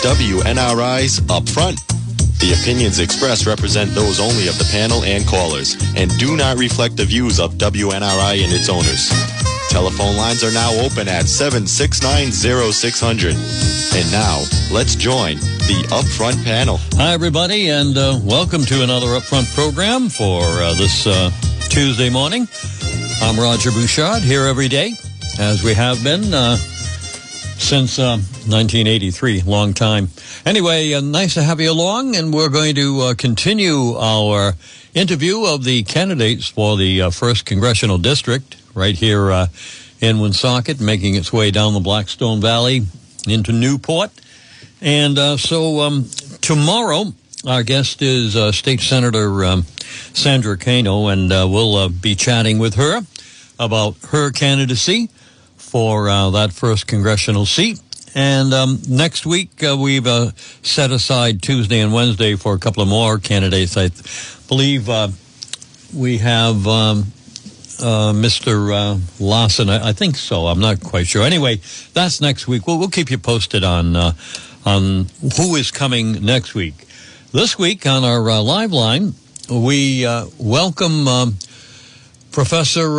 WNRI's Upfront. The opinions expressed represent those only of the panel and callers and do not reflect the views of WNRI and its owners. Telephone lines are now open at 769-0600. And now, let's join the Upfront panel. Hi, everybody, and welcome to another Upfront program for this Tuesday morning. I'm Roger Bouchard, here every day, as we have been since 1983, long time. Anyway, nice to have you along, and we're going to continue our interview of the candidates for the 1st Congressional District right here in Woonsocket, making its way down the Blackstone Valley into Newport. And so tomorrow, our guest is State Senator Sandra Cano, and we'll be chatting with her about her candidacy for that 1st congressional seat. And next week, we've set aside Tuesday and Wednesday for a couple of more candidates. I believe we have Mr. Lawson. I think so. I'm not quite sure. Anyway, that's next week. We'll keep you posted on who is coming next week. This week on our live line, we welcome Professor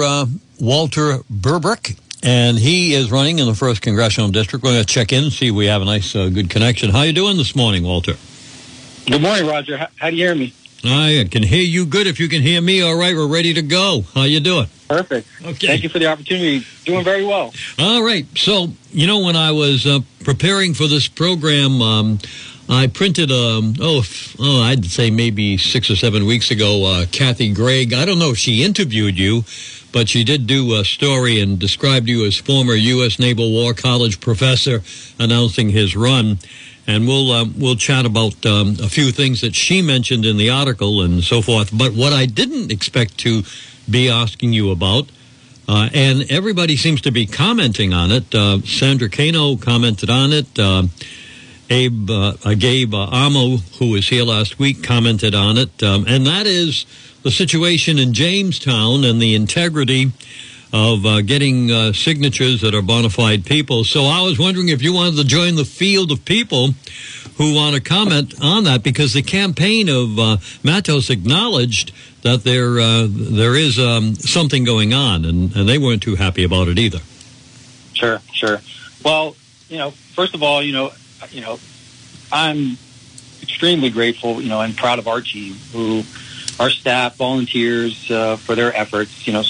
Walter Berbick. And he is running in the 1st Congressional District. We're going to check in and see if we have a nice, good connection. How are you doing this morning, Walter? Good morning, Roger. How do you hear me? I can hear you good. If you can hear me, all right, we're ready to go. How you doing? Perfect. Okay. Thank you for the opportunity. Doing very well. All right. So, you know, when I was preparing for this program, I printed, I'd say maybe 6 or 7 weeks ago, Kathy Gregg. I don't know if she interviewed you, but she did do a story and described you as former U.S. Naval War College professor announcing his run. And we'll chat about a few things that she mentioned in the article and so forth. But what I didn't expect to be asking you about, and everybody seems to be commenting on it. Sandra Cano commented on it. Gabe Amo, who was here last week, commented on it. And that is the situation in Jamestown and the integrity of getting signatures that are bona fide people. So I was wondering if you wanted to join the field of people who want to comment on that, because the campaign of Matos acknowledged that there is something going on, and they weren't too happy about it either. Sure. Well, you know, first of all, you know, I'm extremely grateful, and proud of Archie, who our staff, volunteers for their efforts. You know,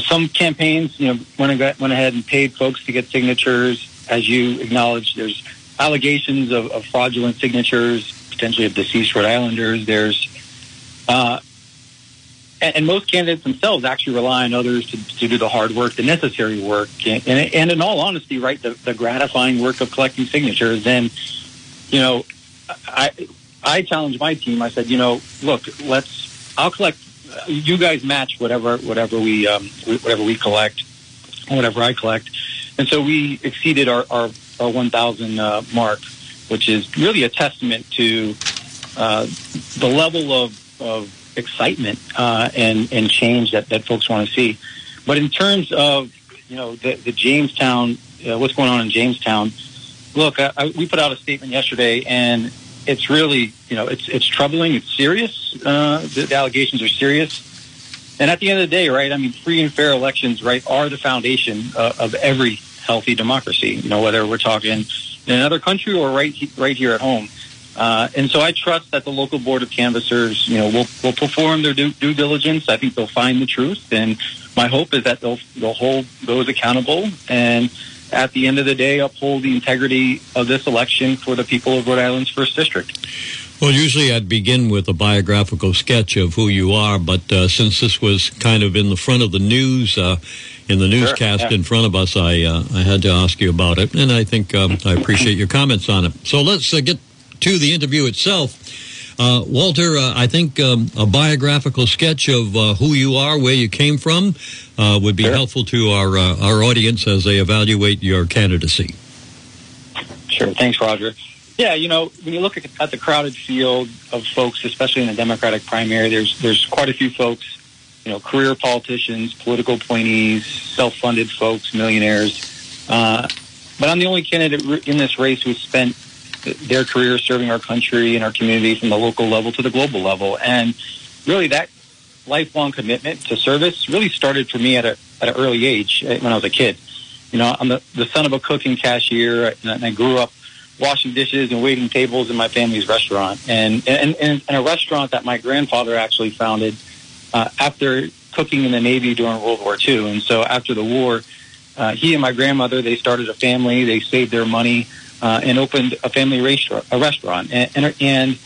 some campaigns, went ahead and paid folks to get signatures. As you acknowledge, there's allegations of fraudulent signatures, potentially of deceased Rhode Islanders. There's, and most candidates themselves actually rely on others to do the hard work, the necessary work, and in all honesty, right, the gratifying work of collecting signatures. And, I challenged my team. I said, look, I'll collect. You guys match whatever we collect, whatever I collect, and so we exceeded our 1,000 mark, which is really a testament to the level of excitement and change that folks want to see. But in terms of the Jamestown, what's going on in Jamestown? Look, we put out a statement yesterday, and it's really, it's troubling. It's serious. The allegations are serious. And at the end of the day, right, I mean, free and fair elections, right, are the foundation of every healthy democracy, whether we're talking in another country or right here at home. And so I trust that the local board of canvassers, will perform their due diligence. I think they'll find the truth. And my hope is that they'll hold those accountable and, at the end of the day, uphold the integrity of this election for the people of Rhode Island's 1st District. Well, usually I'd begin with a biographical sketch of who you are, but since this was kind of in the front of the news, in the newscast in front of us, I had to ask you about it, and I think I appreciate your comments on it. So let's get to the interview itself. Walter, I think a biographical sketch of who you are, where you came from, would be helpful to our audience as they evaluate your candidacy. Sure. Thanks, Roger. Yeah, when you look at the crowded field of folks, especially in the Democratic primary, there's quite a few folks, career politicians, political appointees, self-funded folks, millionaires. But I'm the only candidate in this race who spent their careers serving our country and our community from the local level to the global level. And really that lifelong commitment to service really started for me at an early age when I was a kid. You know, I'm the son of a cook and cashier, and I grew up washing dishes and waiting tables in my family's restaurant, and a restaurant that my grandfather actually founded after cooking in the Navy during World War II. And so after the war, he and my grandmother, they started a family, they saved their money, and opened a family restaurant, and a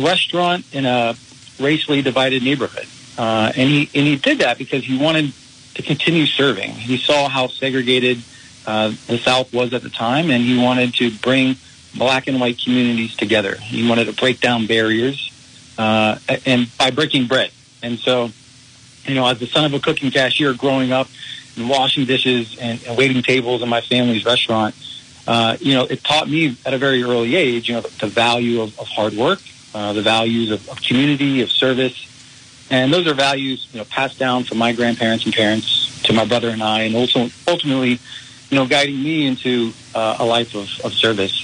restaurant in a racially divided neighborhood. And he did that because he wanted to continue serving. He saw how segregated the South was at the time, and he wanted to bring black and white communities together. He wanted to break down barriers, and by breaking bread. And so, you know, as the son of a cook and cashier growing up and washing dishes and waiting tables in my family's restaurant, you know, it taught me at a very early age, you know, the value of hard work, the values of community, of service. And those are values, you know, passed down from my grandparents and parents to my brother and I, and also ultimately, you know, guiding me into a life of service.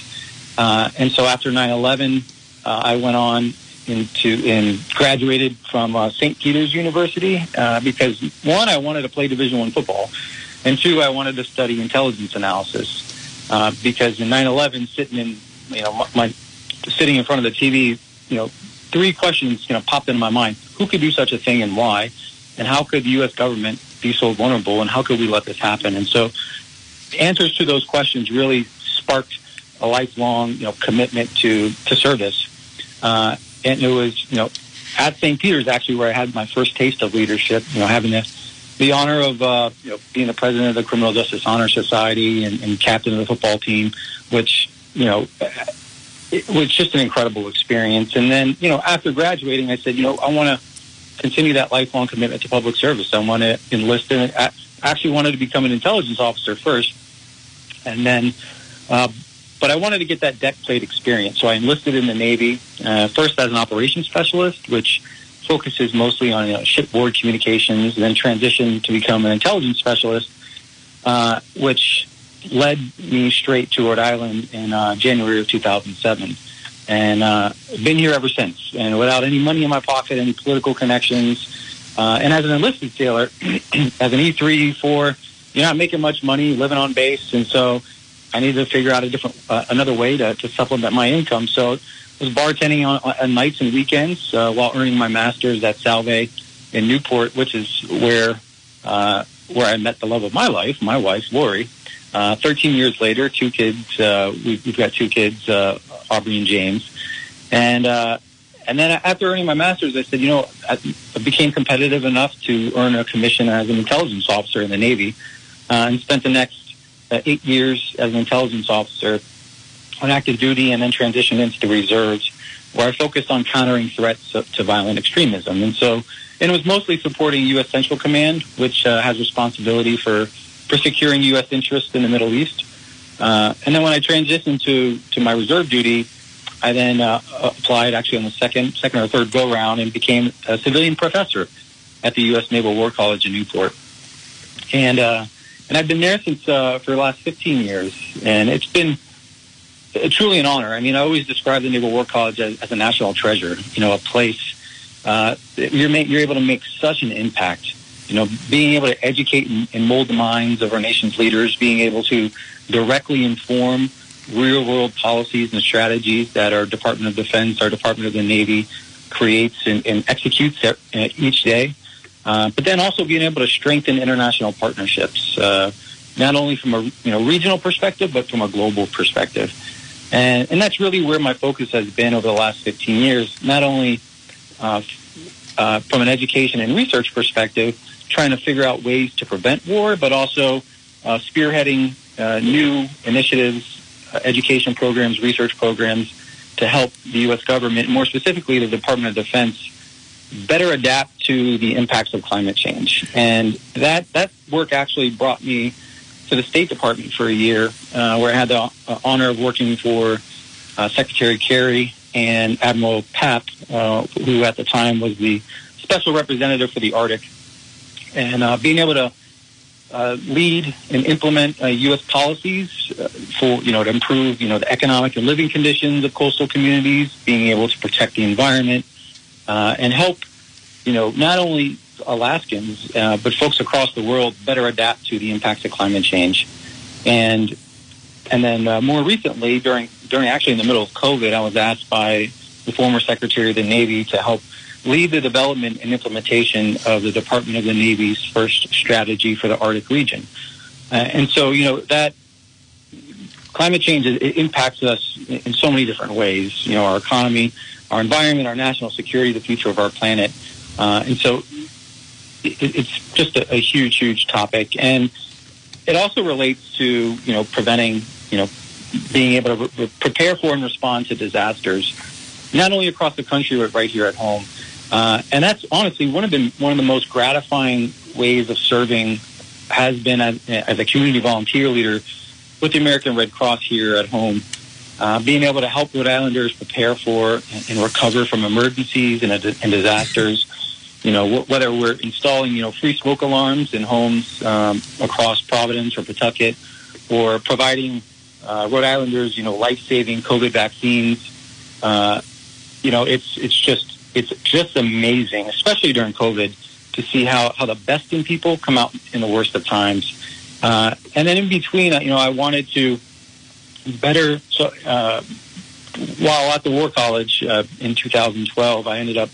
And so after 9/11, I went on and graduated from St. Peter's University because, one, I wanted to play Division I football, and two, I wanted to study intelligence analysis because in 9/11, sitting in front of the TV, you know, three questions, you know, popped into my mind. Who could do such a thing and why? And how could the U.S. government be so vulnerable? And how could we let this happen? And so the answers to those questions really sparked a lifelong, you know, commitment to service. And it was, you know, at St. Peter's actually where I had my first taste of leadership, you know, having the honor of, you know, being the president of the Criminal Justice Honor Society and captain of the football team, which, you know, it was just an incredible experience. And then, you know, after graduating, I said, you know, I want to continue that lifelong commitment to public service. I want to enlist in it. I actually wanted to become an intelligence officer first, and then, but I wanted to get that deck plate experience. So I enlisted in the Navy, first as an operations specialist, which focuses mostly on, you know, shipboard communications, and then transitioned to become an intelligence specialist, which led me straight to Rhode Island in January of 2007, and been here ever since, and without any money in my pocket, any political connections, and as an enlisted sailor, as an E3, E4, you're not making much money, living on base, and so I needed to figure out another way to supplement my income. So I was bartending on nights and weekends while earning my master's at Salve in Newport, which is where I met the love of my life, my wife, Lori. 13 years later, two kids. We've got two kids, Aubrey and James. And then after earning my master's, I said, you know, I became competitive enough to earn a commission as an intelligence officer in the Navy, and spent the next 8 years as an intelligence officer on active duty, and then transitioned into the reserves, where I focused on countering threats to violent extremism. And it was mostly supporting U.S. Central Command, which has responsibility for securing U.S. interests in the Middle East. And then when I transitioned to my reserve duty, I then applied actually on the second or third go-round, and became a civilian professor at the U.S. Naval War College in Newport. And I've been there since for the last 15 years, and it's been truly an honor. I mean, I always describe the Naval War College as a national treasure, you know, a place you're able to make such an impact. You know, being able to educate and mold the minds of our nation's leaders, being able to directly inform real-world policies and strategies that our Department of Defense, our Department of the Navy creates and executes each day, but then also being able to strengthen international partnerships, not only from a regional perspective, but from a global perspective. And that's really where my focus has been over the last 15 years, not only from an education and research perspective, trying to figure out ways to prevent war, but also spearheading new initiatives, education programs, research programs to help the U.S. government, more specifically the Department of Defense, better adapt to the impacts of climate change. And that work actually brought me to the State Department for a year, where I had the honor of working for Secretary Kerry and Admiral Papp, who at the time was the special representative for the Arctic. And being able to lead and implement U.S. policies for, to improve, the economic and living conditions of coastal communities, being able to protect the environment, and help, not only Alaskans, but folks across the world better adapt to the impacts of climate change. And then more recently, during actually in the middle of COVID, I was asked by the former Secretary of the Navy to help lead the development and implementation of the Department of the Navy's first strategy for the Arctic region. And so that climate change, it impacts us in so many different ways, our economy, our environment, our national security, the future of our planet. And so it's just a huge topic. And it also relates to, preventing, being able to prepare for and respond to disasters, not only across the country, but right here at home. And that's honestly one of the most gratifying ways of serving has been as a community volunteer leader with the American Red Cross here at home, being able to help Rhode Islanders prepare for and recover from emergencies and disasters. Whether we're installing, free smoke alarms in homes across Providence or Pawtucket, or providing Rhode Islanders, life-saving COVID vaccines. It's just amazing, especially during COVID, to see how the best in people come out in the worst of times. And then in between, I wanted to better. So while at the War College in 2012, I ended up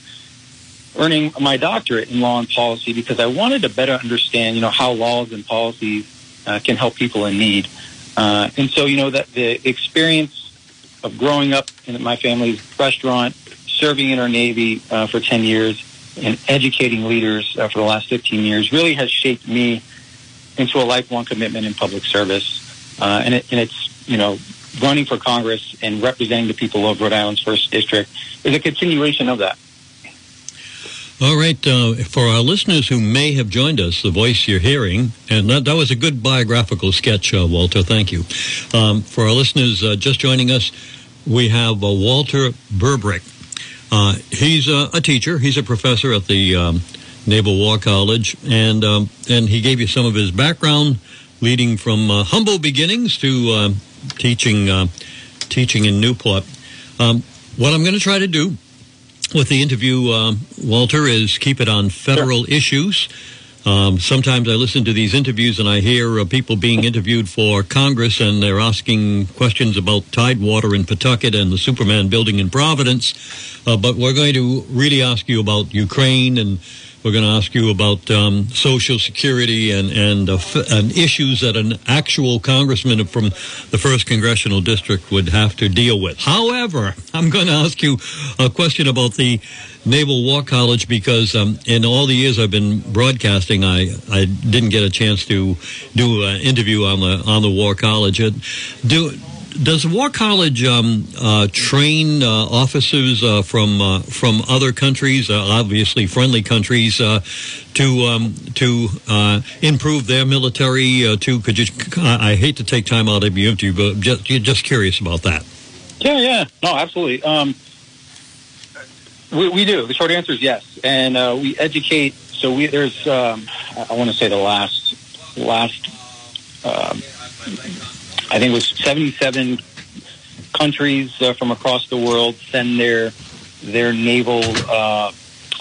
earning my doctorate in law and policy because I wanted to better understand, how laws and policies can help people in need. And so that the experience of growing up in my family's restaurant, serving in our Navy for 10 years, and educating leaders for the last 15 years really has shaped me into a lifelong commitment in public service. And it's running for Congress and representing the people of Rhode Island's First District is a continuation of that. All right, for our listeners who may have joined us, the voice you're hearing, and that was a good biographical sketch, Walter, thank you. For our listeners just joining us, we have Walter Berbick. He's a teacher. He's a professor at the Naval War College, and he gave you some of his background, leading from humble beginnings to teaching in Newport. What I'm going to try to do with the interview, Walter, is keep it on federal issues. Sometimes I listen to these interviews and I hear people being interviewed for Congress and they're asking questions about Tidewater in Pawtucket and the Superman building in Providence. But we're going to really ask you about Ukraine, and we're going to ask you about Social Security and issues that an actual congressman from the 1st Congressional District would have to deal with. However, I'm going to ask you a question about the Naval War College because in all the years I've been broadcasting, I didn't get a chance to do an interview on the War College. Does the War College train officers from other countries, obviously friendly countries, to improve their military? I hate to take time out of your interview, but just curious about that. Yeah, no, absolutely. We do. The short answer is yes, and we educate. So there's I want to say the last. I think it was 77 countries from across the world send their naval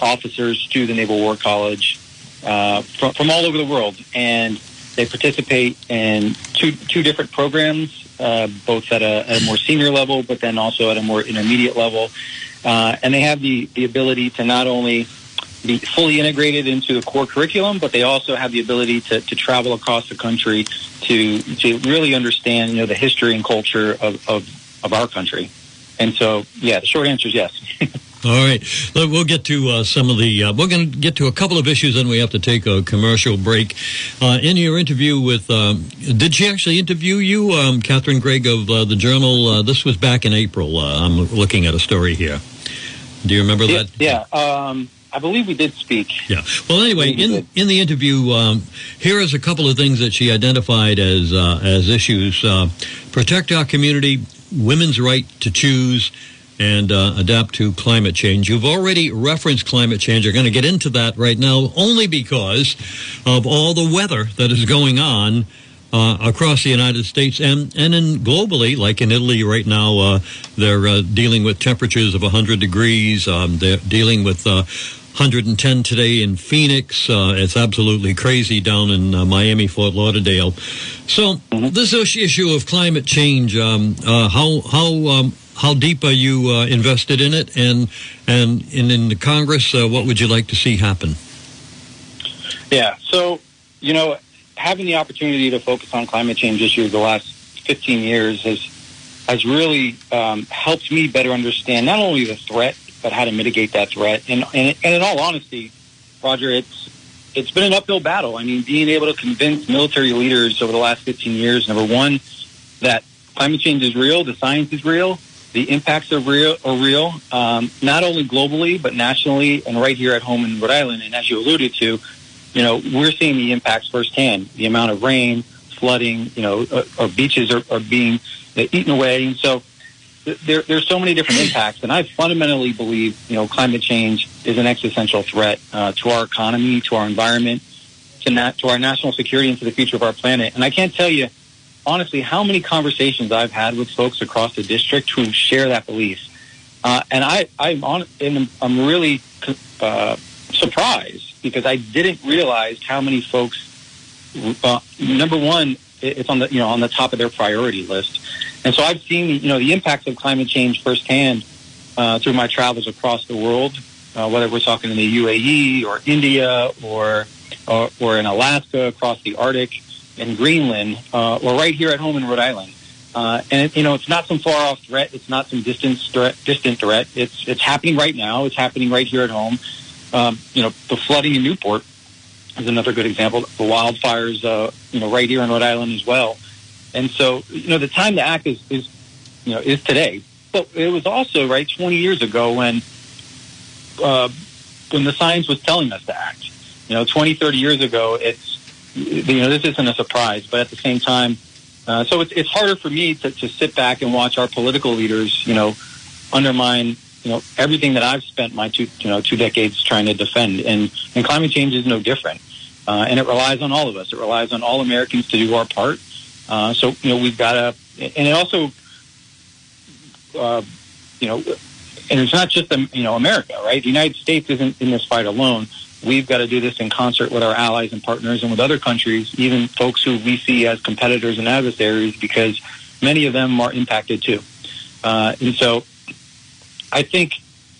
officers to the Naval War College from all over the world, and they participate in two different programs, both at a more senior level, but then also at a more intermediate level. And they have the ability to not only be fully integrated into the core curriculum, but they also have the ability to travel across the country to really understand, the history and culture of our country. And so, yeah, the short answer is yes. All right. We'll get to we're going to get to a couple of issues, and we have to take a commercial break. In your interview with, did she actually interview you, Kathy Gregg of the Journal? This was back in April. I'm looking at a story here. Do you remember that? Yeah. I believe we did speak. Yeah. Well, anyway, in the interview, here is a couple of things that she identified as issues: protect our community, women's right to choose, and adapt to climate change. You've already referenced climate change. You're going to get into that right now only because of all the weather that is going on across the United States and in globally, like in Italy right now, they're dealing with temperatures of 100 degrees. They're dealing with 110 today in Phoenix. It's absolutely crazy down in Miami, Fort Lauderdale. So this issue of climate change, how deep are you invested in it? And in the Congress, what would you like to see happen? Yeah, so, you know, having the opportunity to focus on climate change issues the last 15 years has really helped me better understand not only the threat, but how to mitigate that threat. And in all honesty, Roger, it's been an uphill battle. I mean, being able to convince military leaders over the last 15 years, number one, that climate change is real, the science is real, the impacts are real, not only globally, but nationally and right here at home in Rhode Island. And as you alluded to, you know, we're seeing the impacts firsthand, the amount of rain, flooding, you know, our beaches are being eaten away. And so there's so many different impacts. And I fundamentally believe, you know, climate change is an existential threat to our economy, to our environment, to our national security, and to the future of our planet. And I can't tell you, honestly, how many conversations I've had with folks across the district who share that belief. And I'm really surprised, because I didn't realize how many folks, number one, it's on the top of their priority list. And so I've seen, you know, the impacts of climate change firsthand through my travels across the world, whether we're talking in the UAE or India or in Alaska, across the Arctic and Greenland, or right here at home in Rhode Island. And you know, it's not some far off threat. It's not some distant threat. It's happening right now. It's happening right here at home. You know, the flooding in Newport is another good example. The wildfires, you know, right here in Rhode Island as well. And so, you know, the time to act is today. But it was also, right, 20 years ago when the science was telling us to act. You know, 20, 30 years ago, this isn't a surprise. But at the same time, so it's harder for me to sit back and watch our political leaders, you know, undermine, you know, everything that I've spent my two decades trying to defend, and climate change is no different, and it relies on all of us. It relies on all Americans to do our part. So you know, we've got to, and it also, you know, and it's not just America, right? The United States isn't in this fight alone. We've got to do this in concert with our allies and partners, and with other countries, even folks who we see as competitors and adversaries, because many of them are impacted too, and so. I think,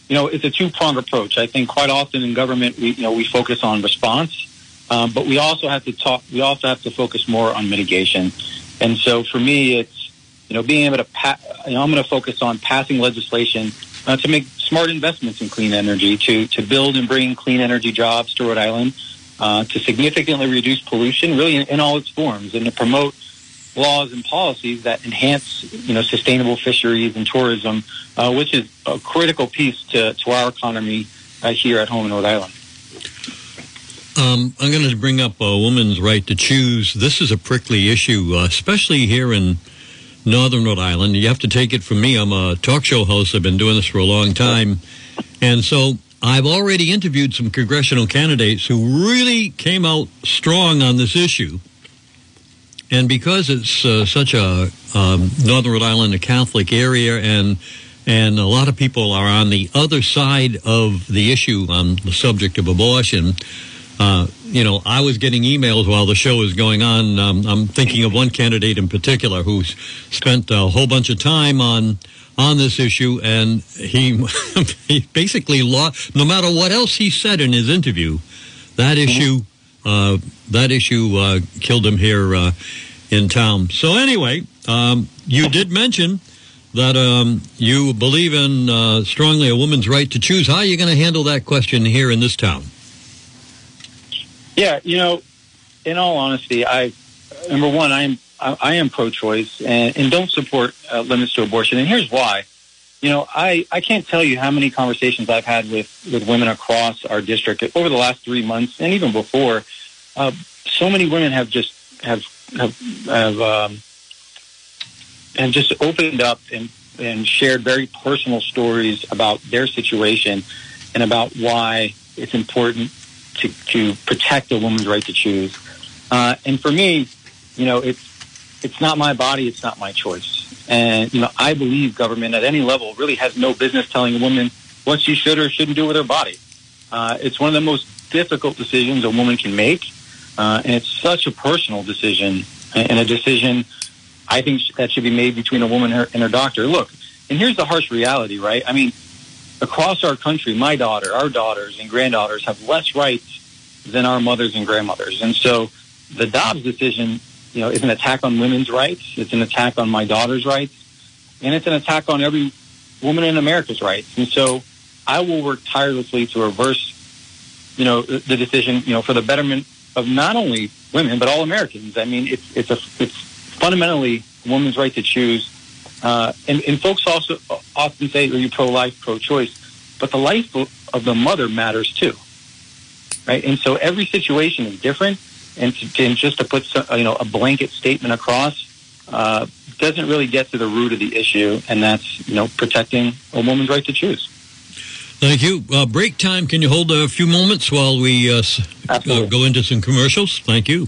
you know, it's a two-pronged approach. I think quite often in government, we focus on response, but we also have to focus more on mitigation. And so for me, it's, you know, being able to, I'm going to focus on passing legislation to make smart investments in clean energy, to build and bring clean energy jobs to Rhode Island, to significantly reduce pollution, really in all its forms, and to promote laws and policies that enhance, you know, sustainable fisheries and tourism, which is a critical piece to our economy here at home in Rhode Island. I'm going to bring up a woman's right to choose. This is a prickly issue, especially here in northern Rhode Island. You have to take it from me. I'm a talk show host. I've been doing this for a long time. And so I've already interviewed some congressional candidates who really came out strong on this issue. And because it's such a northern Rhode Island, a Catholic area, and a lot of people are on the other side of the issue on the subject of abortion, you know, I was getting emails while the show was going on. I'm thinking of one candidate in particular who's spent a whole bunch of time on this issue, and he basically lost. No matter what else he said in his interview, that issue. That issue killed him here in town. So anyway, you did mention that you believe in strongly a woman's right to choose. How are you going to handle that question here in this town? Yeah, you know, in all honesty, I am pro-choice and don't support limits to abortion. And here's why. You know, I can't tell you how many conversations I've had with women across our district over the last 3 months, and even before. So many women have just have and just opened up and shared very personal stories about their situation and about why it's important to protect a woman's right to choose. And for me, you know, it's not my body, it's not my choice. And, you know, I believe government at any level really has no business telling a woman what she should or shouldn't do with her body. It's one of the most difficult decisions a woman can make, and it's such a personal decision, and a decision I think that should be made between a woman and her doctor. Look, and here's the harsh reality, right? I mean, across our country, my daughter, our daughters and granddaughters have less rights than our mothers and grandmothers. And so the Dobbs decision, you know, is an attack on women's rights. It's an attack on my daughter's rights. And it's an attack on every woman in America's rights. And so I will work tirelessly to reverse, you know, the decision, you know, for the betterment of not only women, but all Americans. I mean, it's fundamentally a woman's right to choose. And folks also often say, are you pro-life, pro-choice? But the life of the mother matters too, right? And so every situation is different. And just to put some, you know, a blanket statement across doesn't really get to the root of the issue, and that's, you know, protecting a woman's right to choose. Thank you. Break time. Can you hold a few moments while we go into some commercials? Thank you.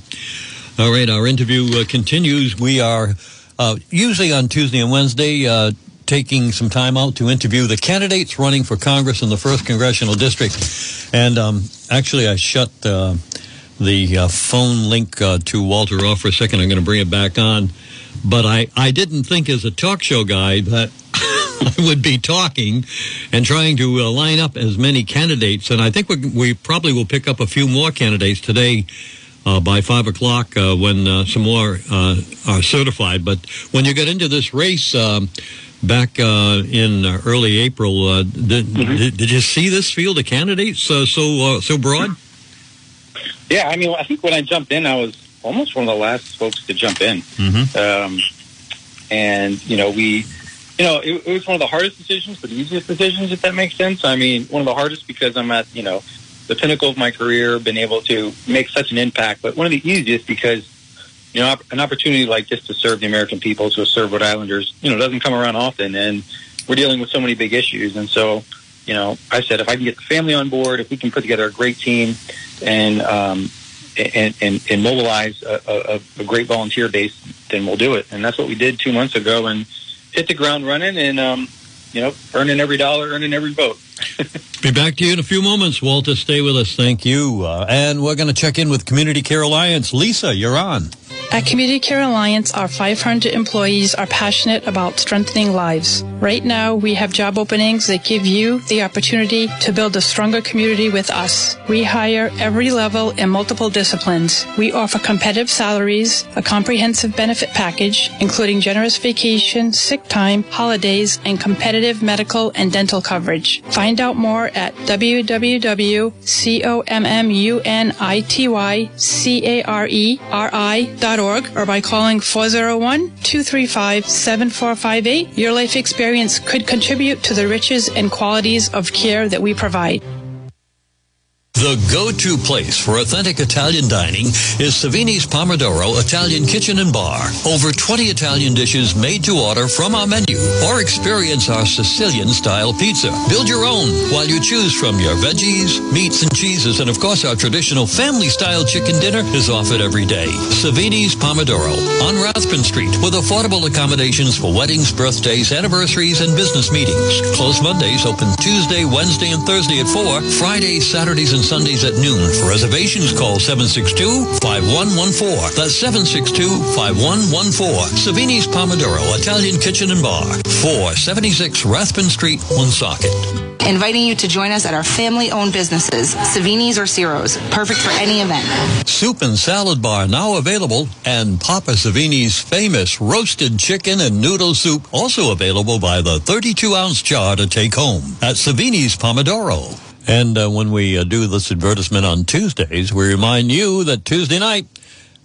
All right, our interview continues. We are usually on Tuesday and Wednesday taking some time out to interview the candidates running for Congress in the 1st Congressional District. And actually, I shut the phone link to Walter off for a second. I'm going to bring it back on. But I didn't think as a talk show guy that I would be talking and trying to line up as many candidates. And I think we probably will pick up a few more candidates today by 5 o'clock when some more are certified. But when you got into this race back in early April, did you see this field of candidates so broad? Yeah, I mean, I think when I jumped in, I was almost one of the last folks to jump in. Mm-hmm. And, you know, it was one of the hardest decisions, but the easiest decisions, if that makes sense. I mean, one of the hardest because I'm at, you know, the pinnacle of my career, been able to make such an impact. But one of the easiest because, you know, an opportunity like this to serve the American people, to serve Rhode Islanders, you know, doesn't come around often. And we're dealing with so many big issues. And so, you know, I said, if I can get the family on board, if we can put together a great team and mobilize a great volunteer base, then we'll do it. And that's what we did 2 months ago and hit the ground running and, you know, earning every dollar, earning every vote. Be back to you in a few moments, Walter. Stay with us. Thank you. And we're going to check in with Community Care Alliance. Lisa, you're on. At Community Care Alliance, our 500 employees are passionate about strengthening lives. Right now, we have job openings that give you the opportunity to build a stronger community with us. We hire every level in multiple disciplines. We offer competitive salaries, a comprehensive benefit package, including generous vacation, sick time, holidays, and competitive medical and dental coverage. Find out more at www.communitycareri.org or by calling 401-235-7458. Your life experience could contribute to the riches and qualities of care that we provide. The go-to place for authentic Italian dining is Savini's Pomodoro Italian Kitchen and Bar. Over 20 Italian dishes made to order from our menu, or experience our Sicilian-style pizza. Build your own while you choose from your veggies, meats, and cheeses. And, of course, our traditional family-style chicken dinner is offered every day. Savini's Pomodoro on Rathbun Street with affordable accommodations for weddings, birthdays, anniversaries, and business meetings. Closed Mondays, open Tuesday, Wednesday, and Thursday at 4, Fridays, Saturdays, and Sundays at noon. For reservations, call 762-5114. That's 762-5114. Savini's Pomodoro Italian Kitchen and Bar, 476 Rathbun Street, Woonsocket. Inviting you to join us at our family-owned businesses, Savini's or Ciro's, perfect for any event. Soup and salad bar now available, and Papa Savini's famous roasted chicken and noodle soup also available by the 32-ounce jar to take home at Savini's Pomodoro. And when we do this advertisement on Tuesdays, we remind you that Tuesday night,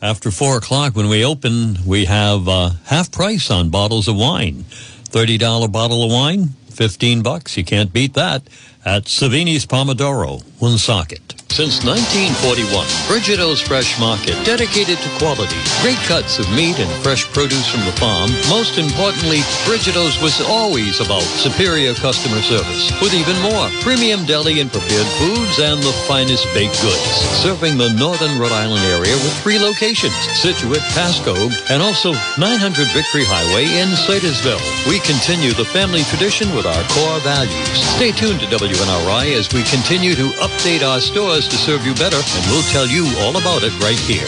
after 4 o'clock when we open, we have half price on bottles of wine. $30 bottle of wine, $15. You can't beat that at Savini's Pomodoro, Woonsocket. Since 1941, Brigitto's Fresh Market, dedicated to quality, great cuts of meat and fresh produce from the farm. Most importantly, Brigitto's was always about superior customer service, with even more premium deli and prepared foods and the finest baked goods. Serving the northern Rhode Island area with 3 locations, Situate, Pascoe, and also 900 Victory Highway in Sayersville. We continue the family tradition with our core values. Stay tuned to WNRI as we continue to update our stores to serve you better, and we'll tell you all about it right here.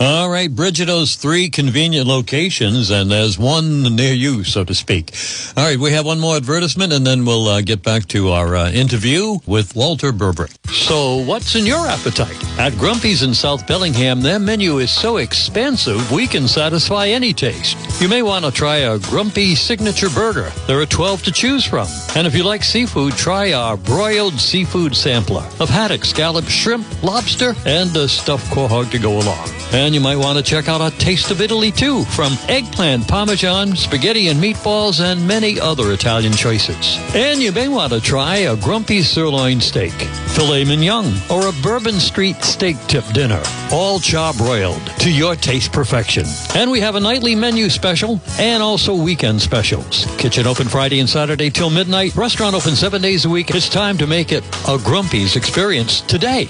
All right, Brigitto's 3 convenient locations, and there's one near you, so to speak. All right, we have one more advertisement, and then we'll get back to our interview with Walter Berbick. So what's in your appetite? At Grumpy's in South Bellingham, their menu is so expansive, we can satisfy any taste. You may want to try a Grumpy Signature Burger. There are 12 to choose from. And if you like seafood, try our broiled seafood sampler of haddock, scallop, shrimp, lobster, and a stuffed quahog to go along. And you might want to check out our Taste of Italy, too, from eggplant, parmesan, spaghetti and meatballs, and many other Italian choices. And you may want to try a Grumpy Sirloin Steak, filet mignon, or a Bourbon Street Steak Tip Dinner, all char-broiled to your taste perfection. And we have a nightly menu special and also weekend specials. Kitchen open Friday and Saturday till midnight. Restaurant open 7 days a week. It's time to make it a Grumpy's experience today.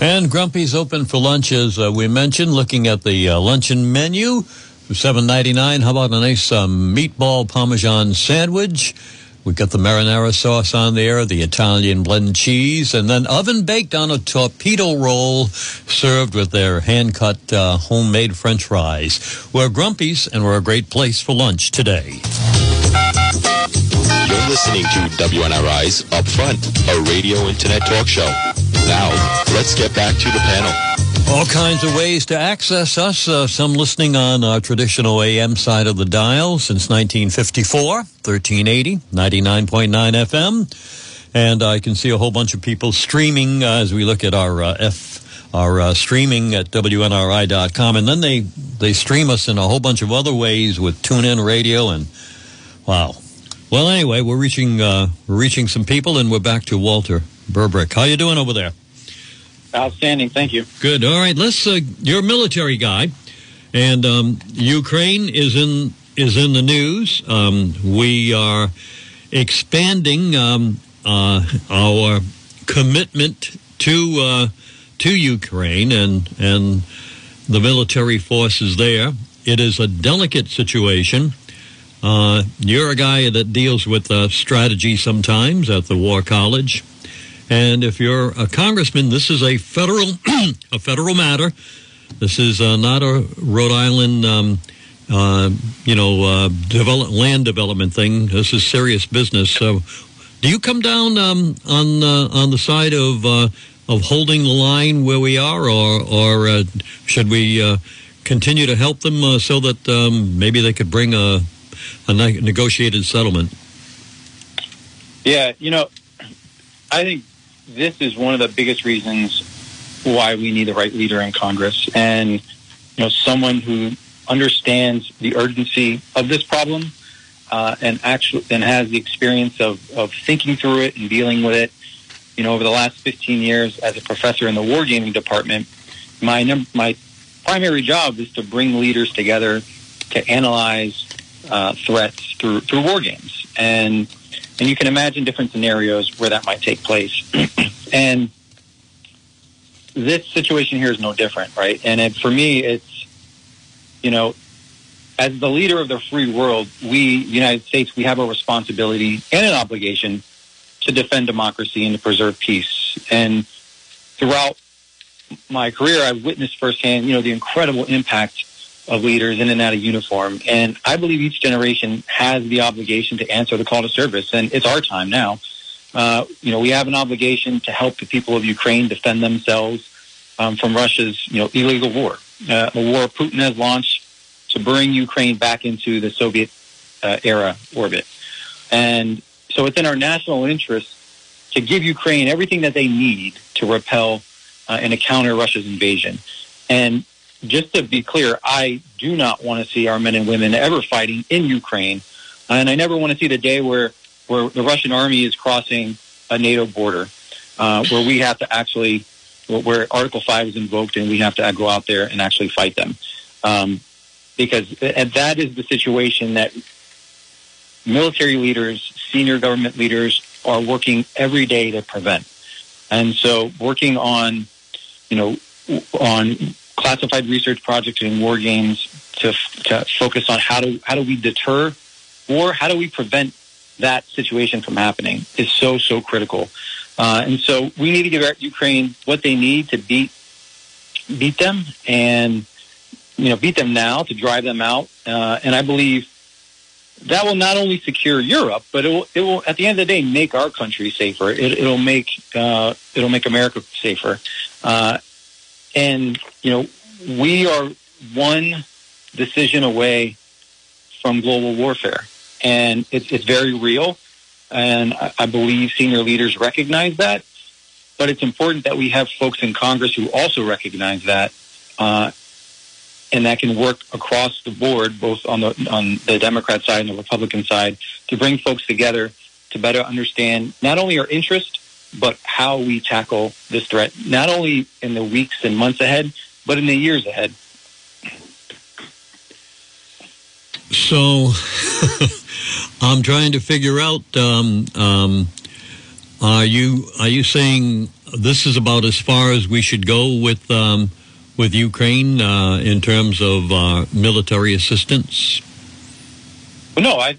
And Grumpy's open for lunch, as we mentioned, looking at the luncheon menu, $7.99. How about a nice meatball parmesan sandwich? We've got the marinara sauce on there, the Italian blend cheese, and then oven-baked on a torpedo roll, served with their hand-cut homemade French fries. We're Grumpy's, and we're a great place for lunch today. You're listening to WNRI's Upfront, a radio internet talk show. Now, let's get back to the panel. All kinds of ways to access us, some listening on our traditional AM side of the dial since 1954, 1380, 99.9 FM. And I can see a whole bunch of people streaming as we look at our streaming at WNRI.com. And then they stream us in a whole bunch of other ways with TuneIn Radio and, wow. Well, anyway, we're reaching some people, and we're back to Walter Berbick. How you doing over there? Outstanding, thank you. Good. All right, let's. You're a military guy, and Ukraine is in the news. We are expanding our commitment to Ukraine and the military forces there. It is a delicate situation. You're a guy that deals with strategy sometimes at the War College. And if you're a congressman, this is a federal a federal matter. This is not a Rhode Island, land development thing. This is serious business. So, do you come down on the side of holding the line where we are, or should we continue to help them so that maybe they could bring a negotiated settlement? Yeah, I think this is one of the biggest reasons why we need the right leader in Congress, and someone who understands the urgency of this problem and has the experience of thinking through it and dealing with it. Over the last 15 years as a professor in the wargaming department, my primary job is to bring leaders together to analyze threats through war games, and you can imagine different scenarios where that might take place. And this situation here is no different, right? And for me, it's, as the leader of the free world, the United States, we have a responsibility and an obligation to defend democracy and to preserve peace. And throughout my career, I've witnessed firsthand, the incredible impact of leaders in and out of uniform. And I believe each generation has the obligation to answer the call to service. And it's our time now. We have an obligation to help the people of Ukraine defend themselves from Russia's, illegal war. A war Putin has launched to bring Ukraine back into the Soviet era orbit. And so it's in our national interest to give Ukraine everything that they need to repel and to counter Russia's invasion. And just to be clear, I do not want to see our men and women ever fighting in Ukraine, and I never want to see the day where the Russian army is crossing a NATO border. where we have to actually, where Article 5 is invoked and we have to go out there and actually fight them. Because and that is the situation that military leaders, senior government leaders are working every day to prevent. And so working on, you know, on classified research projects in war games to focus on how do we deter or how do we prevent that situation from happening is so critical. And so we need to give Ukraine what they need to beat them and, you know, beat them now to drive them out. And I believe that will not only secure Europe, but it will at the end of the day make our country safer. It'll make America safer. And you know, we are one decision away from global warfare, and it's very real. And I believe senior leaders recognize that, but it's important that we have folks in Congress who also recognize that, and that can work across the board, both on the Democrat side and the Republican side, to bring folks together to better understand not only our interest, but how we tackle this threat, not only in the weeks and months ahead, but in the years ahead. So I'm trying to figure out, are you saying this is about as far as we should go with Ukraine in terms of military assistance? Well, no, I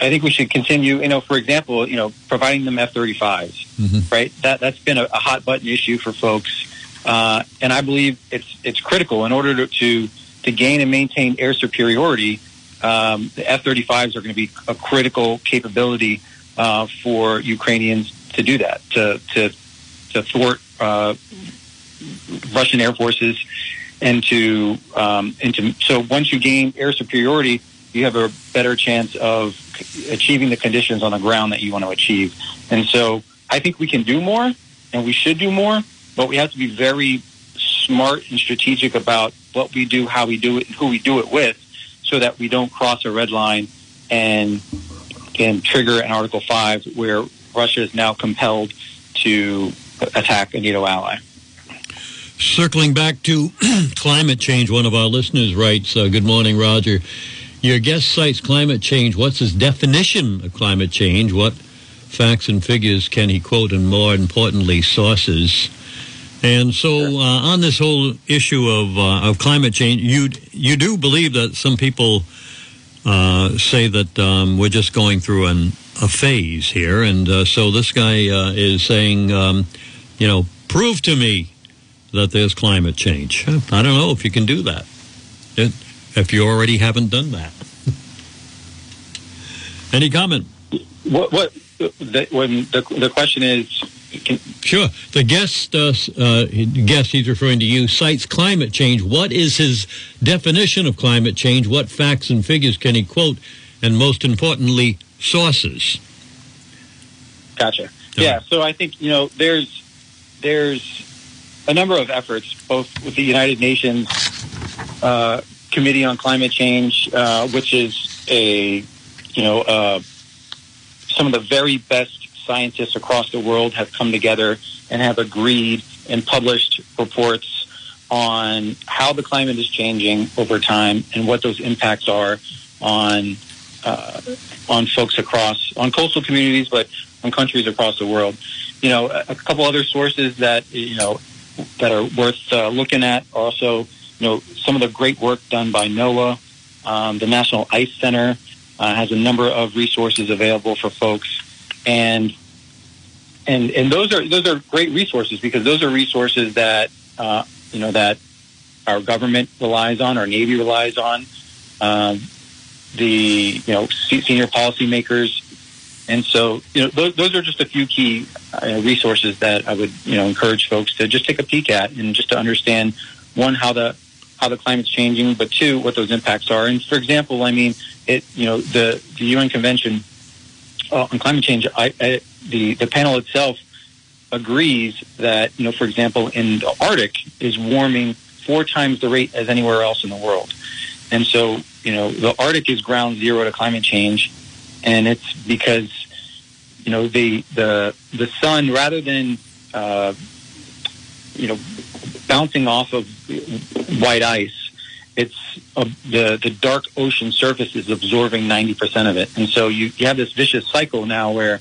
think we should continue, you know, for example, you know, providing them F-35s, mm-hmm. right? That's been a hot button issue for folks. And I believe it's critical in order to gain and maintain air superiority. The F-35s are going to be a critical capability for Ukrainians to do that, to thwart Russian air forces and so once you gain air superiority, you have a better chance of achieving the conditions on the ground that you want to achieve. And so I think we can do more, and we should do more, but we have to be very smart and strategic about what we do, how we do it, and who we do it with, so that we don't cross a red line and trigger an Article 5 where Russia is now compelled to attack a NATO ally. Circling back to climate change, one of our listeners writes, good morning, Roger. Your guest cites climate change. What's his definition of climate change? What facts and figures can he quote, and more importantly, sources? And so on this whole issue of climate change, you do believe that some people say that we're just going through a phase here. And so this guy is saying, you know, prove to me that there's climate change. I don't know if you can do that. If you already haven't done that. Any comment? When the question is... Sure. The guest he's referring to you cites climate change. What is his definition of climate change? What facts and figures can he quote? And most importantly, sources. Gotcha. Yeah, so I think, you know, there's a number of efforts, both with the United Nations Committee on Climate Change, which is some of the very best scientists across the world have come together and have agreed and published reports on how the climate is changing over time and what those impacts are on folks across, on coastal communities, but on countries across the world. You know, a couple other sources that, you know, that are worth looking at are also, you know, some of the great work done by NOAA. The National Ice Center has a number of resources available for folks, and those are great resources, because those are resources that you know, that our government relies on, our Navy relies on, the, you know, senior policymakers, and so, you know, those are just a few key resources that I would, you know, encourage folks to just take a peek at, and just to understand, one, how the climate's changing, but two, what those impacts are. And for example, I mean, it, you know, the UN Convention on Climate Change, the panel itself agrees that, you know, for example, in the Arctic is warming 4 times the rate as anywhere else in the world. And so, you know, the Arctic is ground zero to climate change, and it's because you know, the sun, rather than bouncing off of white ice, it's the dark ocean surface is absorbing 90% of it, and so you have this vicious cycle now where,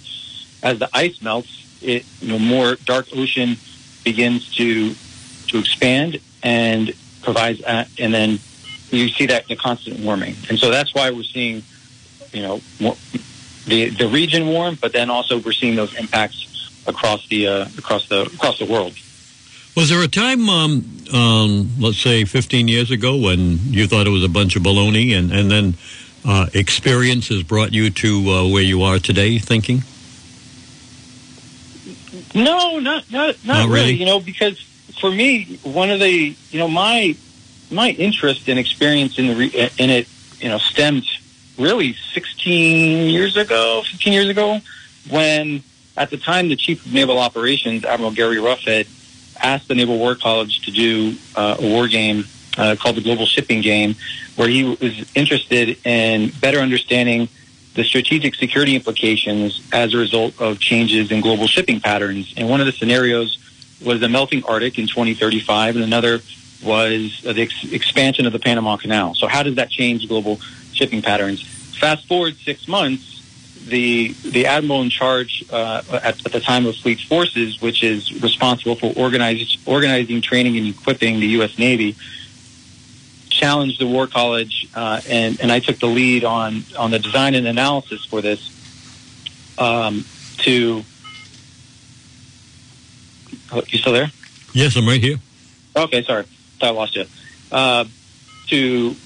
as the ice melts, it more dark ocean begins to expand and provides, and then you see that in the constant warming, and so that's why we're seeing the region warm, but then also we're seeing those impacts across the world. Was there a time, let's say 15 years ago, when you thought it was a bunch of baloney, and then experience has brought you to where you are today thinking? No, not really. Because for me, one of the, my interest and experience in it, stemmed really 15 years ago, when at the time the Chief of Naval Operations, Admiral Gary Ruffhead, asked the Naval War College to do a war game called the Global Shipping Game, where he was interested in better understanding the strategic security implications as a result of changes in global shipping patterns. And one of the scenarios was the melting Arctic in 2035, and another was the expansion of the Panama Canal. So how does that change global shipping patterns? Fast forward 6 months, the admiral in charge at the time of Fleet Forces, which is responsible for organizing, training, and equipping the U.S. Navy, challenged the War College, and I took the lead on the design and analysis for this. You still there? Yes, I'm right here. Okay, sorry, I lost you. To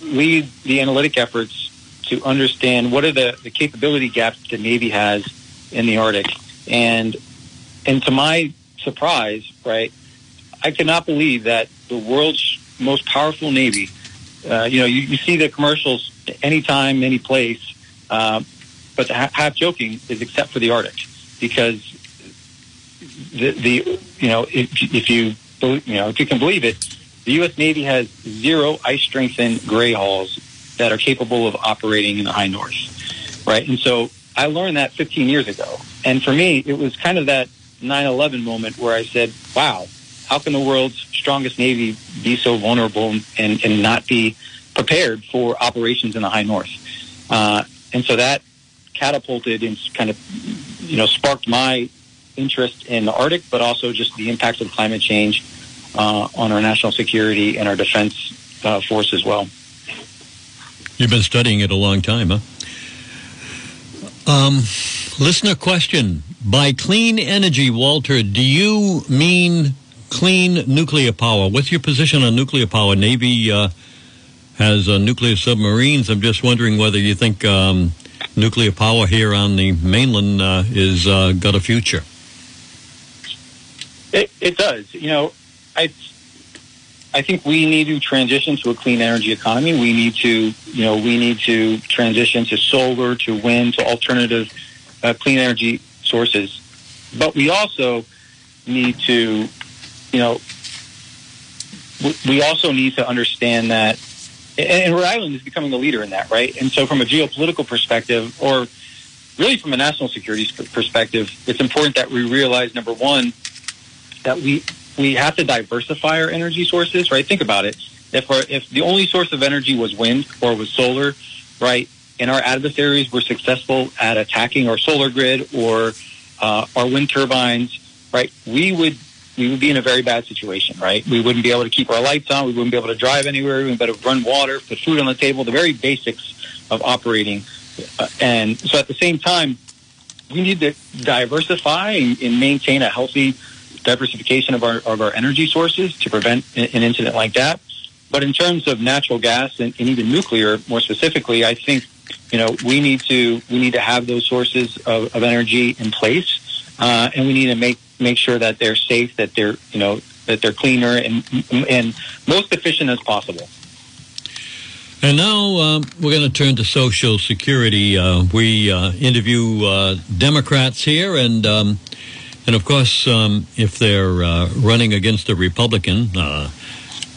lead the analytic efforts to understand what are the capability gaps that the Navy has in the Arctic. And to my surprise, right, I cannot believe that the world's most powerful Navy, you see the commercials anytime, any place, but the half joking is except for the Arctic, because if you can believe it, the U.S. Navy has 0 ice-strengthened gray hulls that are capable of operating in the high north, right? And so I learned that 15 years ago. And for me, it was kind of that 9/11 moment where I said, wow, how can the world's strongest Navy be so vulnerable and not be prepared for operations in the high north? And so that catapulted and kind of, sparked my interest in the Arctic, but also just the impacts of climate change on our national security and our defense force as well. You've been studying it a long time, huh? Listener question. By clean energy, Walter, do you mean clean nuclear power? What's your position on nuclear power? Navy has nuclear submarines. I'm just wondering whether you think nuclear power here on the mainland is got a future. It does. I think we need to transition to a clean energy economy. We need to, transition to solar, to wind, to alternative clean energy sources. But we also need to, understand that, and Rhode Island is becoming a leader in that, right? And so from a geopolitical perspective, or really from a national security perspective, it's important that we realize, number one, that we have to diversify our energy sources, right? Think about it. If the only source of energy was wind or was solar, right, and our adversaries were successful at attacking our solar grid or our wind turbines, right, we would be in a very bad situation, right? We wouldn't be able to keep our lights on. We wouldn't be able to drive anywhere. We wouldn't be able to run water, put food on the table, the very basics of operating. And so at the same time, we need to diversify and maintain a healthy diversification of our energy sources to prevent an incident like that. But in terms of natural gas and even nuclear, more specifically, I think we need to have those sources of energy in place, and we need to make sure that they're safe, that they're cleaner and most efficient as possible. And now we're going to turn to Social Security. We interview Democrats here and. And, of course, if they're running against a Republican, sure.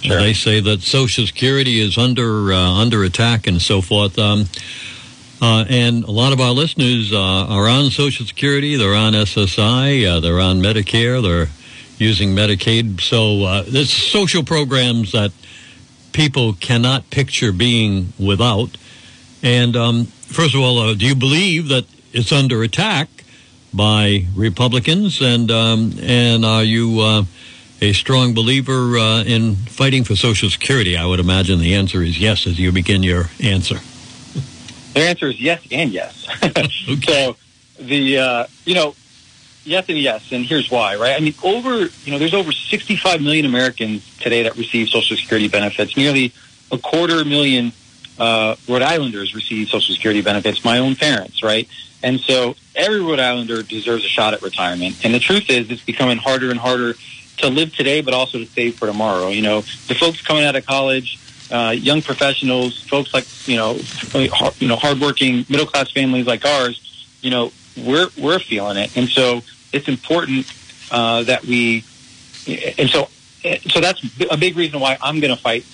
They say that Social Security is under attack and so forth. And a lot of our listeners are on Social Security, they're on SSI, they're on Medicare, they're using Medicaid. So there's social programs that people cannot picture being without. And first of all, do you believe that it's under attack by Republicans? And are you a strong believer in fighting for Social Security? I would imagine the answer is yes as you begin your answer. The answer is yes and yes. Okay. So the, yes and yes, and here's why, right? I mean, there's over 65 million Americans today that receive Social Security benefits. Nearly 250,000 Rhode Islanders receive Social Security benefits, my own parents, right? And so every Rhode Islander deserves a shot at retirement. And the truth is it's becoming harder and harder to live today, but also to save for tomorrow. You know, the folks coming out of college, young professionals, folks like, hardworking middle-class families like ours, we're feeling it. And so it's important that we, and so that's a big reason why I'm going to fight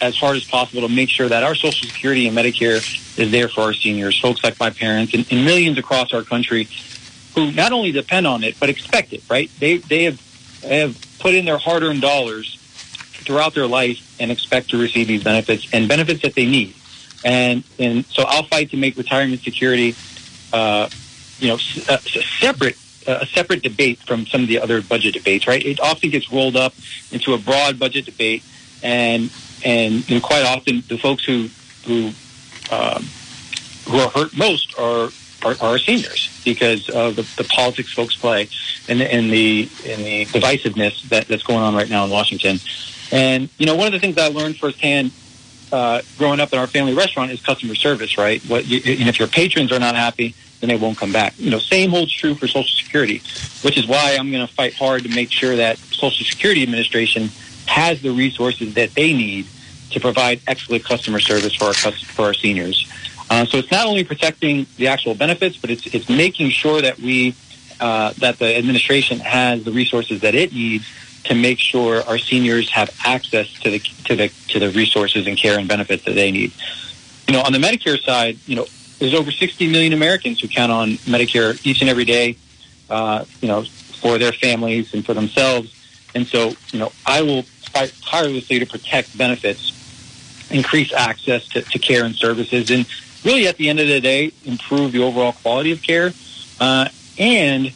as hard as possible to make sure that our Social Security and Medicare is there for our seniors, folks like my parents, and millions across our country who not only depend on it, but expect it, right? They have put in their hard-earned dollars throughout their life and expect to receive these benefits and benefits that they need. And so I'll fight to make retirement security, a separate debate from some of the other budget debates, right? It often gets rolled up into a broad budget debate. And quite often the folks who are hurt most are our seniors because of the politics folks play and the divisiveness that's going on right now in Washington. And one of the things I learned firsthand growing up in our family restaurant is customer service, right? And if your patrons are not happy, then they won't come back. Same holds true for Social Security, which is why I'm going to fight hard to make sure that Social Security Administration has the resources that they need to provide excellent customer service for our seniors. So it's not only protecting the actual benefits, but it's making sure that we that the administration has the resources that it needs to make sure our seniors have access to the resources and care and benefits that they need. On the Medicare side, there's over 60 million Americans who count on Medicare each and every day, for their families and for themselves. And so, I will fight tirelessly to protect benefits, increase access to care and services, and really at the end of the day, improve the overall quality of care, and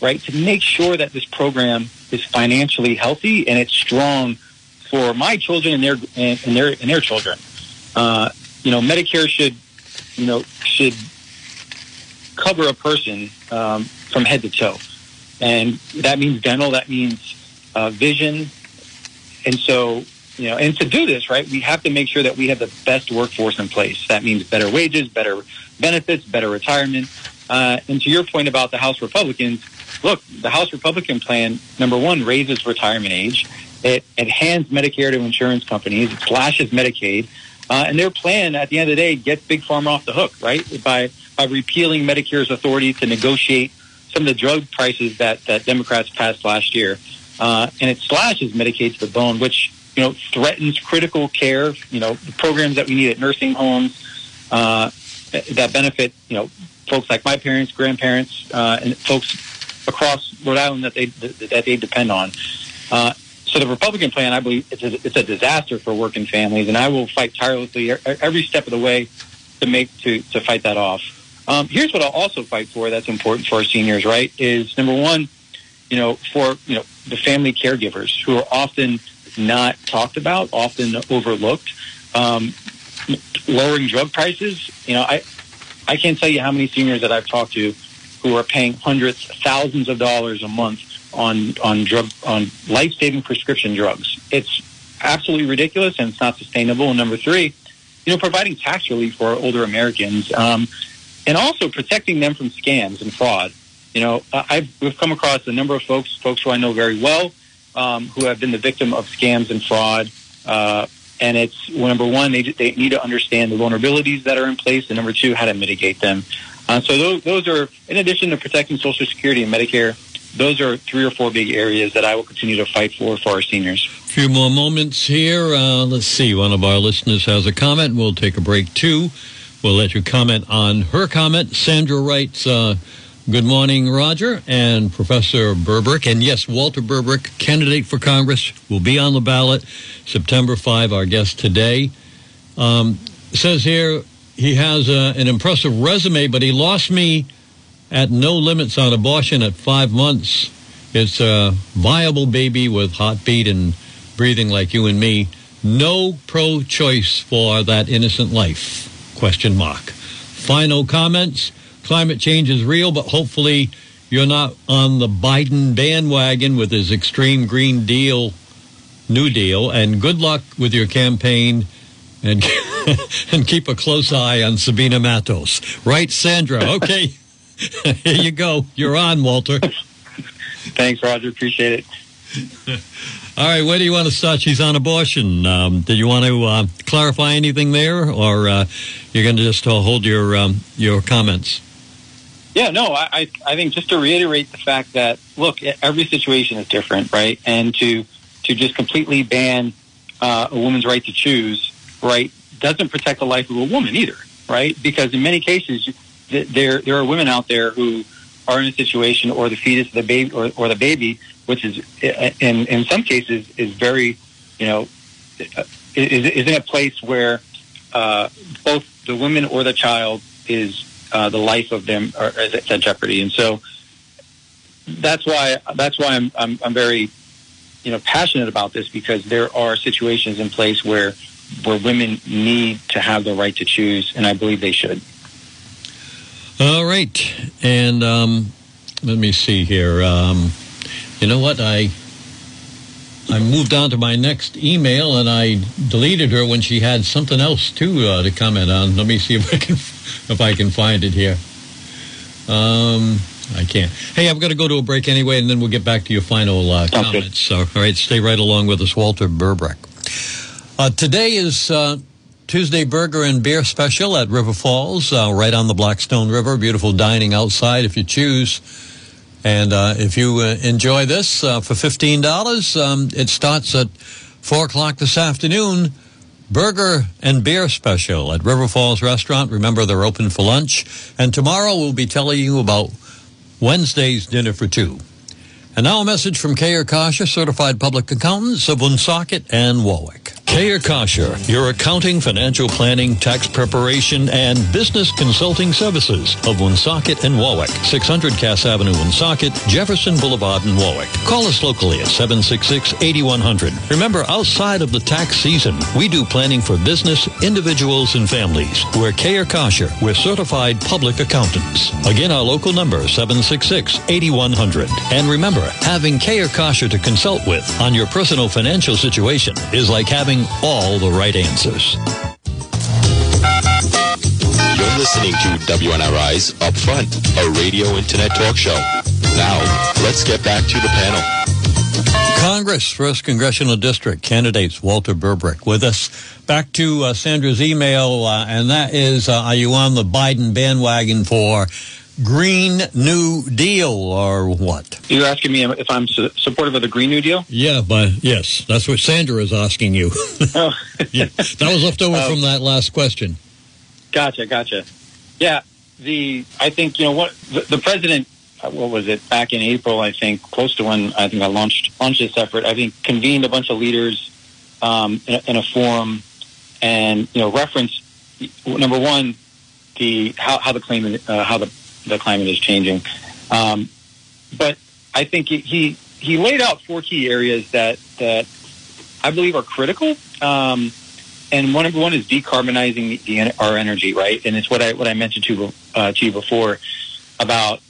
to make sure that this program is financially healthy and it's strong for my children and their children. Medicare should cover a person from head to toe, and that means dental, that means vision. And so, and to do this, right, we have to make sure that we have the best workforce in place. That means better wages, better benefits, better retirement. And to your point about the House Republicans, look, the House Republican plan, number one, raises retirement age. It hands Medicare to insurance companies. It slashes Medicaid. And their plan, at the end of the day, gets Big Pharma off the hook, right, by repealing Medicare's authority to negotiate some of the drug prices that Democrats passed last year. And it slashes Medicaid to the bone, which, threatens critical care, the programs that we need at nursing homes that benefit, folks like my parents, grandparents, and folks across Rhode Island that they depend on. So the Republican plan, I believe, it's a disaster for working families, and I will fight tirelessly every step of the way to fight that off. Here's what I'll also fight for that's important for our seniors, right, is number one, for the family caregivers who are often not talked about, often overlooked, lowering drug prices. I can't tell you how many seniors that I've talked to who are paying hundreds, thousands of dollars a month on life-saving prescription drugs. It's absolutely ridiculous and it's not sustainable. And number three, providing tax relief for our older Americans, and also protecting them from scams and fraud. We've come across a number of folks who I know very well, who have been the victim of scams and fraud. And it's, number one, they need to understand the vulnerabilities that are in place, and number two, how to mitigate them. So those are, in addition to protecting Social Security and Medicare, those are three or four big areas that I will continue to fight for our seniors. A few more moments here. Let's see. One of our listeners has a comment. We'll take a break, too. We'll let you comment on her comment. Sandra writes, good morning, Roger, and Professor Berbick. And yes, Walter Berbick, candidate for Congress, will be on the ballot September 5, our guest today. Says here he has an impressive resume, but he lost me at no limits on abortion at 5 months. It's a viable baby with heartbeat and breathing like you and me. No pro-choice for that innocent life, question mark. Final comments. Climate change is real, but hopefully you're not on the Biden bandwagon with his extreme Green Deal, New Deal. And good luck with your campaign, and and keep a close eye on Sabina Matos. Right, Sandra? Okay. Here you go. You're on, Walter. Thanks, Roger. Appreciate it. All right, where do you want to start? She's on abortion. Did you want to clarify anything there, or you're going to just hold your comments? Yeah, no, I think just to reiterate the fact that, look, every situation is different, right? And to just completely ban a woman's right to choose, right, doesn't protect the life of a woman either, right? Because in many cases, there are women out there who are in a situation, or the fetus, the baby, or the baby, which is in some cases is very, you know, is in a place where both the woman or the child is the life of them is at jeopardy, and so that's why I'm very, you know, passionate about this, because there are situations in place where women need to have the right to choose, and I believe they should. All right, and let me see here. You know what? I moved on to my next email, and I deleted her when she had something else too to comment on. Let me see if I can find it here. I can't. Hey, I'm going to go to a break anyway, and then we'll get back to your final comments. So, all right, stay right along with us, Walter Berbick. Today is Tuesday Burger and Beer Special at River Falls, right on the Blackstone River. Beautiful dining outside if you choose. And if you enjoy this for $15, it starts at 4 o'clock this afternoon. Burger and Beer Special at River Falls Restaurant. Remember, they're open for lunch. And tomorrow we'll be telling you about Wednesday's Dinner for Two. And now a message from K.R. Kosher, Certified Public Accountants of Woonsocket and Warwick. K.R. Kosher, your accounting, financial planning, tax preparation, and business consulting services of Woonsocket and Warwick. 600 Cass Avenue, Woonsocket, Jefferson Boulevard in Warwick. Call us locally at 766-8100. Remember, outside of the tax season, we do planning for business, individuals, and families. We're K.R. Kosher. We're certified public accountants. Again, our local number, 766-8100. And remember, having K.R. Kosher to consult with on your personal financial situation is like having all the right answers. You're listening to WNRI's Upfront, a radio internet talk show. Now, let's get back to the panel. Congress, 1st Congressional District, candidates Walter Berbick with us. Back to Sandra's email, and that is, are you on the Biden bandwagon for Green New Deal or what? You're asking me if I'm supportive of the Green New Deal? Yeah, but yes, that's what Sandra is asking you. Oh. Yeah, that was left over from that last question. Gotcha. Yeah, I think, you know, what the president, what was it, back in April, I think, close to when I think I launched this effort, I think convened a bunch of leaders in a forum and, you know, referenced, number one, how the climate is changing. But I think he laid out 4 key areas that I believe are critical. And one is decarbonizing our energy, right? And it's what I mentioned to you before about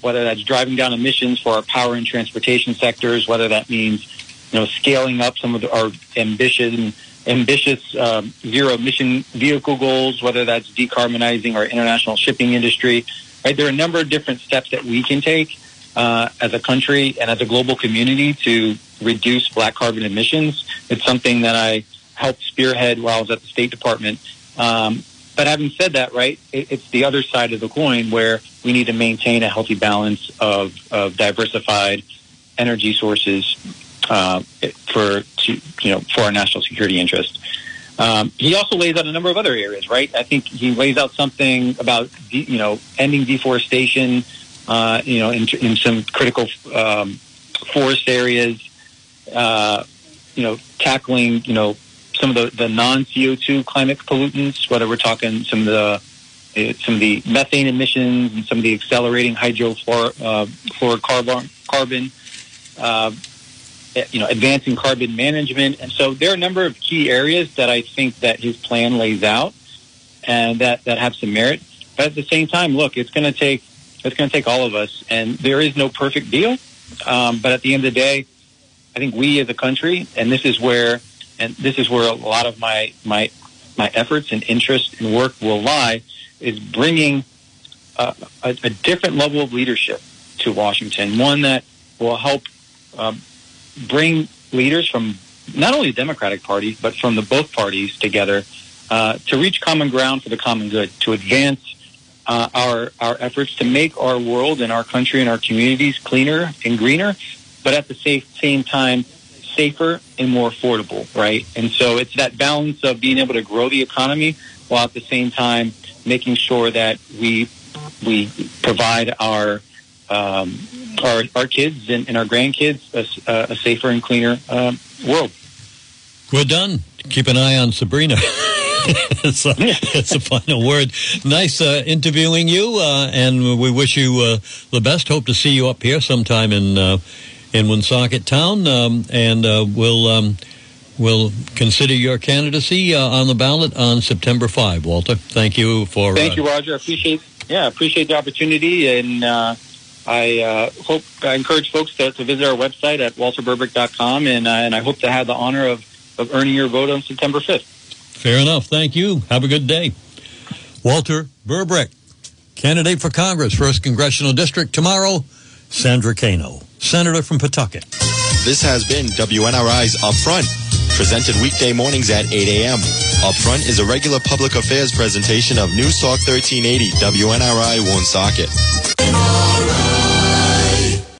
whether that's driving down emissions for our power and transportation sectors, whether that means, you know, scaling up some of our ambitious zero-emission vehicle goals, whether that's decarbonizing our international shipping industry. Right, there are a number of different steps that we can take as a country and as a global community to reduce black carbon emissions. It's something that I helped spearhead while I was at the State Department. But having said that, right, it's the other side of the coin where we need to maintain a healthy balance of diversified energy sources for our national security interest. He also lays out a number of other areas, right? I think he lays out something about, ending deforestation, in some critical forest areas, tackling, some of the non-CO2 climate pollutants, whether we're talking some of the methane emissions and some of the accelerating hydrofluorocarbon, advancing carbon management. And so there are a number of key areas that I think that his plan lays out and that have some merit. But at the same time, look, it's going to take all of us, and there is no perfect deal. But at the end of the day, I think we as a country, and this is where a lot of my efforts and interest and work will lie, is bringing a different level of leadership to Washington, one that will help bring leaders from not only the Democratic Party, but from the both parties together to reach common ground for the common good, to advance our efforts to make our world and our country and our communities cleaner and greener, but at the same time, safer and more affordable, right? And so it's that balance of being able to grow the economy while at the same time making sure that we provide our kids and our grandkids a safer and cleaner world. Well done. Keep an eye on Sabrina. That's the final word. Nice interviewing you, and we wish you the best. Hope to see you up here sometime in Woonsocket Town, and we'll consider your candidacy on the ballot on September 5. Walter, thank you for. Thank you, Roger. I appreciate the opportunity, and I encourage folks to visit our website at walterberbick.com, and I hope to have the honor of earning your vote on September 5th. Fair enough. Thank you. Have a good day. Walter Berbick, candidate for Congress, 1st Congressional District. Tomorrow, Sandra Cano, senator from Pawtucket. This has been WNRI's Upfront, presented weekday mornings at 8 a.m. Upfront is a regular public affairs presentation of News Talk 1380 WNRI Woonsocket.